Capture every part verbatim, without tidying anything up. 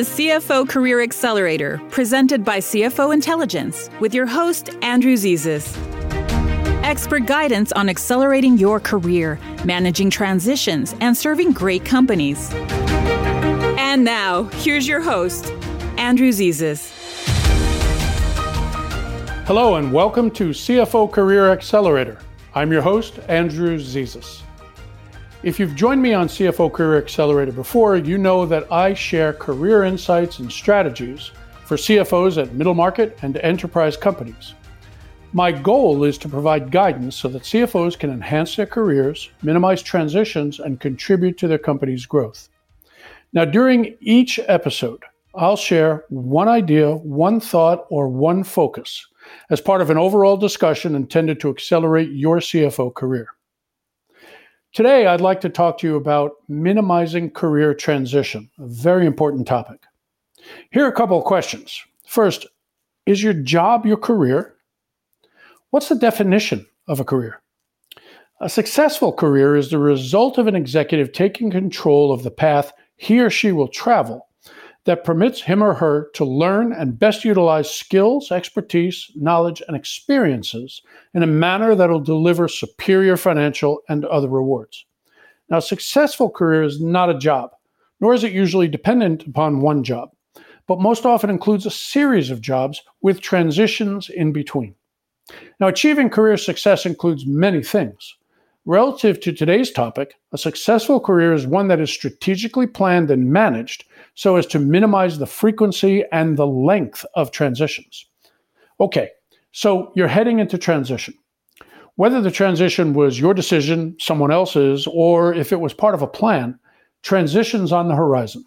is C F O Career Accelerator, presented by C F O Intelligence, with your host, Andrew Zezas. Expert guidance on accelerating your career, managing transitions, and serving great companies. And now, here's your host, Andrew Zezas. Hello, and welcome to C F O Career Accelerator. I'm your host, Andrew Zezas. If you've joined me on C F O Career Accelerator before, you know that I share career insights and strategies for C F Os at middle market and enterprise companies. My goal is to provide guidance so that C F Os can enhance their careers, minimize transitions, and contribute to their company's growth. Now, during each episode, I'll share one idea, one thought, or one focus as part of an overall discussion intended to accelerate your C F O career. Today, I'd like to talk to you about minimizing career transition, a very important topic. Here are a couple of questions. First, is your job your career? What's the definition of a career? A successful career is the result of an executive taking control of the path he or she will travel that permits him or her to learn and best utilize skills, expertise, knowledge, and experiences in a manner that will deliver superior financial and other rewards. Now, a successful career is not a job, nor is it usually dependent upon one job, but most often includes a series of jobs with transitions in between. Now, achieving career success includes many things. Relative to today's topic, a successful career is one that is strategically planned and managed so as to minimize the frequency and the length of transitions. Okay, so you're heading into transition. Whether the transition was your decision, someone else's, or if it was part of a plan, transitions on the horizon.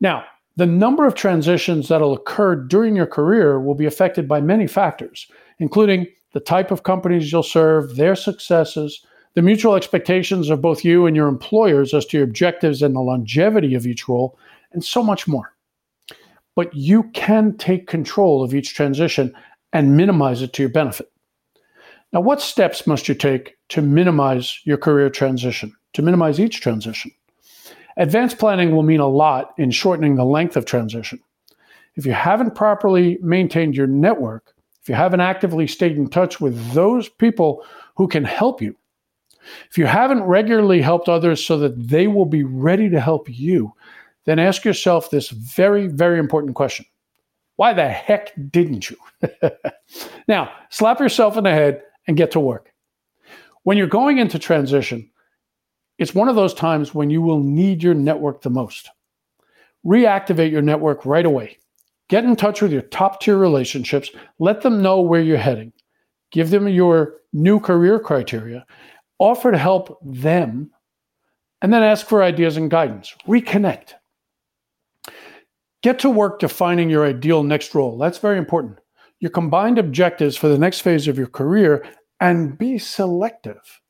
Now, the number of transitions that'll occur during your career will be affected by many factors, including the type of companies you'll serve, their successes, the mutual expectations of both you and your employers as to your objectives and the longevity of each role, and so much more. But you can take control of each transition and minimize it to your benefit. Now, what steps must you take to minimize your career transition, to minimize each transition? Advanced planning will mean a lot in shortening the length of transition. If you haven't properly maintained your network, if you haven't actively stayed in touch with those people who can help you, if you haven't regularly helped others so that they will be ready to help you, then ask yourself this very, very important question. Why the heck didn't you? Now, slap yourself in the head and get to work. When you're going into transition, it's one of those times when you will need your network the most. Reactivate your network right away. Get in touch with your top-tier relationships. Let them know where you're heading. Give them your new career criteria. Offer to help them, and then ask for ideas and guidance. Reconnect. Get to work defining your ideal next role. That's very important. Your combined objectives for the next phase of your career, and be selective.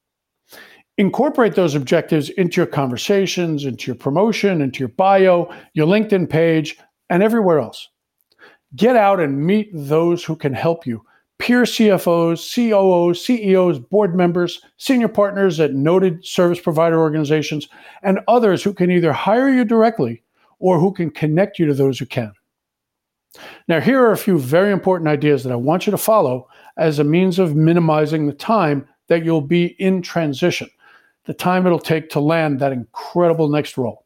Incorporate those objectives into your conversations, into your promotion, into your bio, your LinkedIn page, and everywhere else. Get out and meet those who can help you. Peer C F Os, C O Os, C E Os, board members, senior partners at noted service provider organizations, and others who can either hire you directly or who can connect you to those who can. Now, here are a few very important ideas that I want you to follow as a means of minimizing the time that you'll be in transition, the time it'll take to land that incredible next role.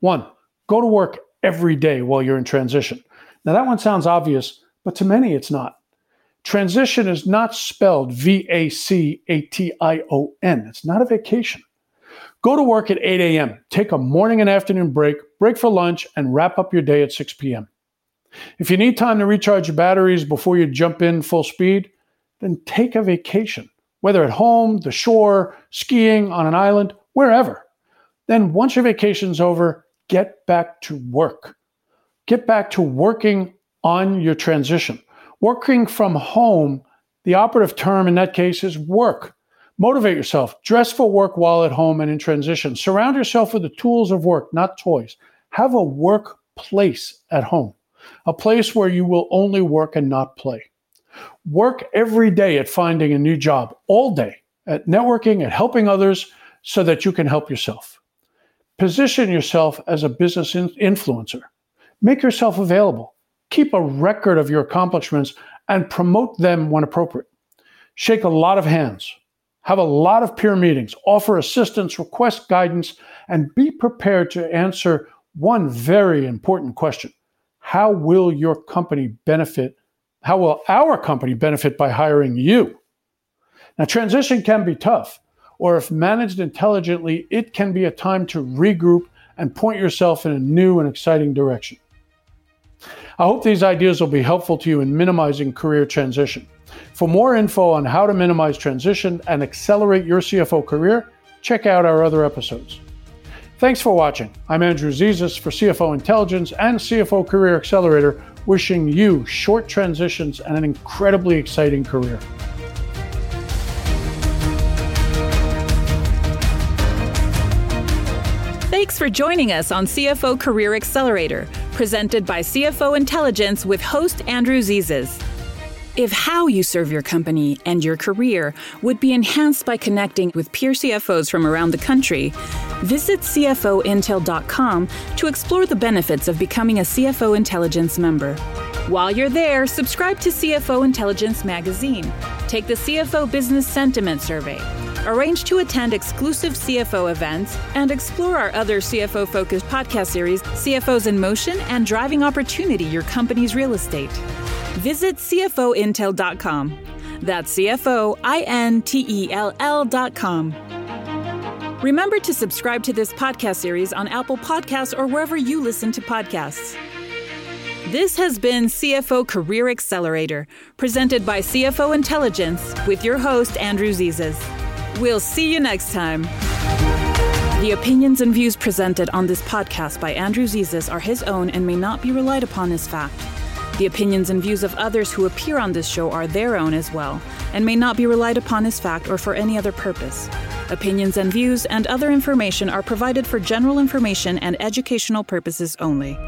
One, go to work every day while you're in transition. Now, that one sounds obvious, but to many it's not. Transition is not spelled V A C A T I O N. It's not a vacation. Go to work at eight a.m., take a morning and afternoon break, break for lunch, and wrap up your day at six p.m. If you need time to recharge your batteries before you jump in full speed, then take a vacation, whether at home, the shore, skiing, on an island, wherever. Then once your vacation's over, get back to work. Get back to working on your transition. Working from home, the operative term in that case is work. Motivate yourself. Dress for work while at home and in transition. Surround yourself with the tools of work, not toys. Have a workplace at home, a place where you will only work and not play. Work every day at finding a new job, all day, at networking, at helping others so that you can help yourself. Position yourself as a business in- influencer. Make yourself available. Keep a record of your accomplishments and promote them when appropriate. Shake a lot of hands. Have a lot of peer meetings. Offer assistance, request guidance, and be prepared to answer one very important question. How will your company benefit? How will our company benefit by hiring you? Now, transition can be tough, or if managed intelligently, it can be a time to regroup and point yourself in a new and exciting direction. I hope these ideas will be helpful to you in minimizing career transition. For more info on how to minimize transition and accelerate your C F O career, check out our other episodes. Thanks for watching. I'm Andrew Zezas for C F O Intelligence and C F O Career Accelerator, wishing you short transitions and an incredibly exciting career. Thanks for joining us on C F O Career Accelerator, presented by C F O Intelligence with host Andrew Zezas. If how you serve your company and your career would be enhanced by connecting with peer C F Os from around the country, visit C F O intel dot com to explore the benefits of becoming a C F O Intelligence member. While you're there, subscribe to C F O Intelligence magazine, take the C F O Business Sentiment Survey, arrange to attend exclusive C F O events, and explore our other C F O-focused podcast series, C F Os in Motion and Driving Opportunity, Your Company's Real Estate. Visit C F O intel dot com. That's C F O intel dot com. Remember to subscribe to this podcast series on Apple Podcasts or wherever you listen to podcasts. This has been C F O Career Accelerator, presented by C F O Intelligence with your host, Andrew Zezas. We'll see you next time. The opinions and views presented on this podcast by Andrew Zezas are his own and may not be relied upon as fact. The opinions and views of others who appear on this show are their own as well, and may not be relied upon as fact or for any other purpose. Opinions and views and other information are provided for general information and educational purposes only.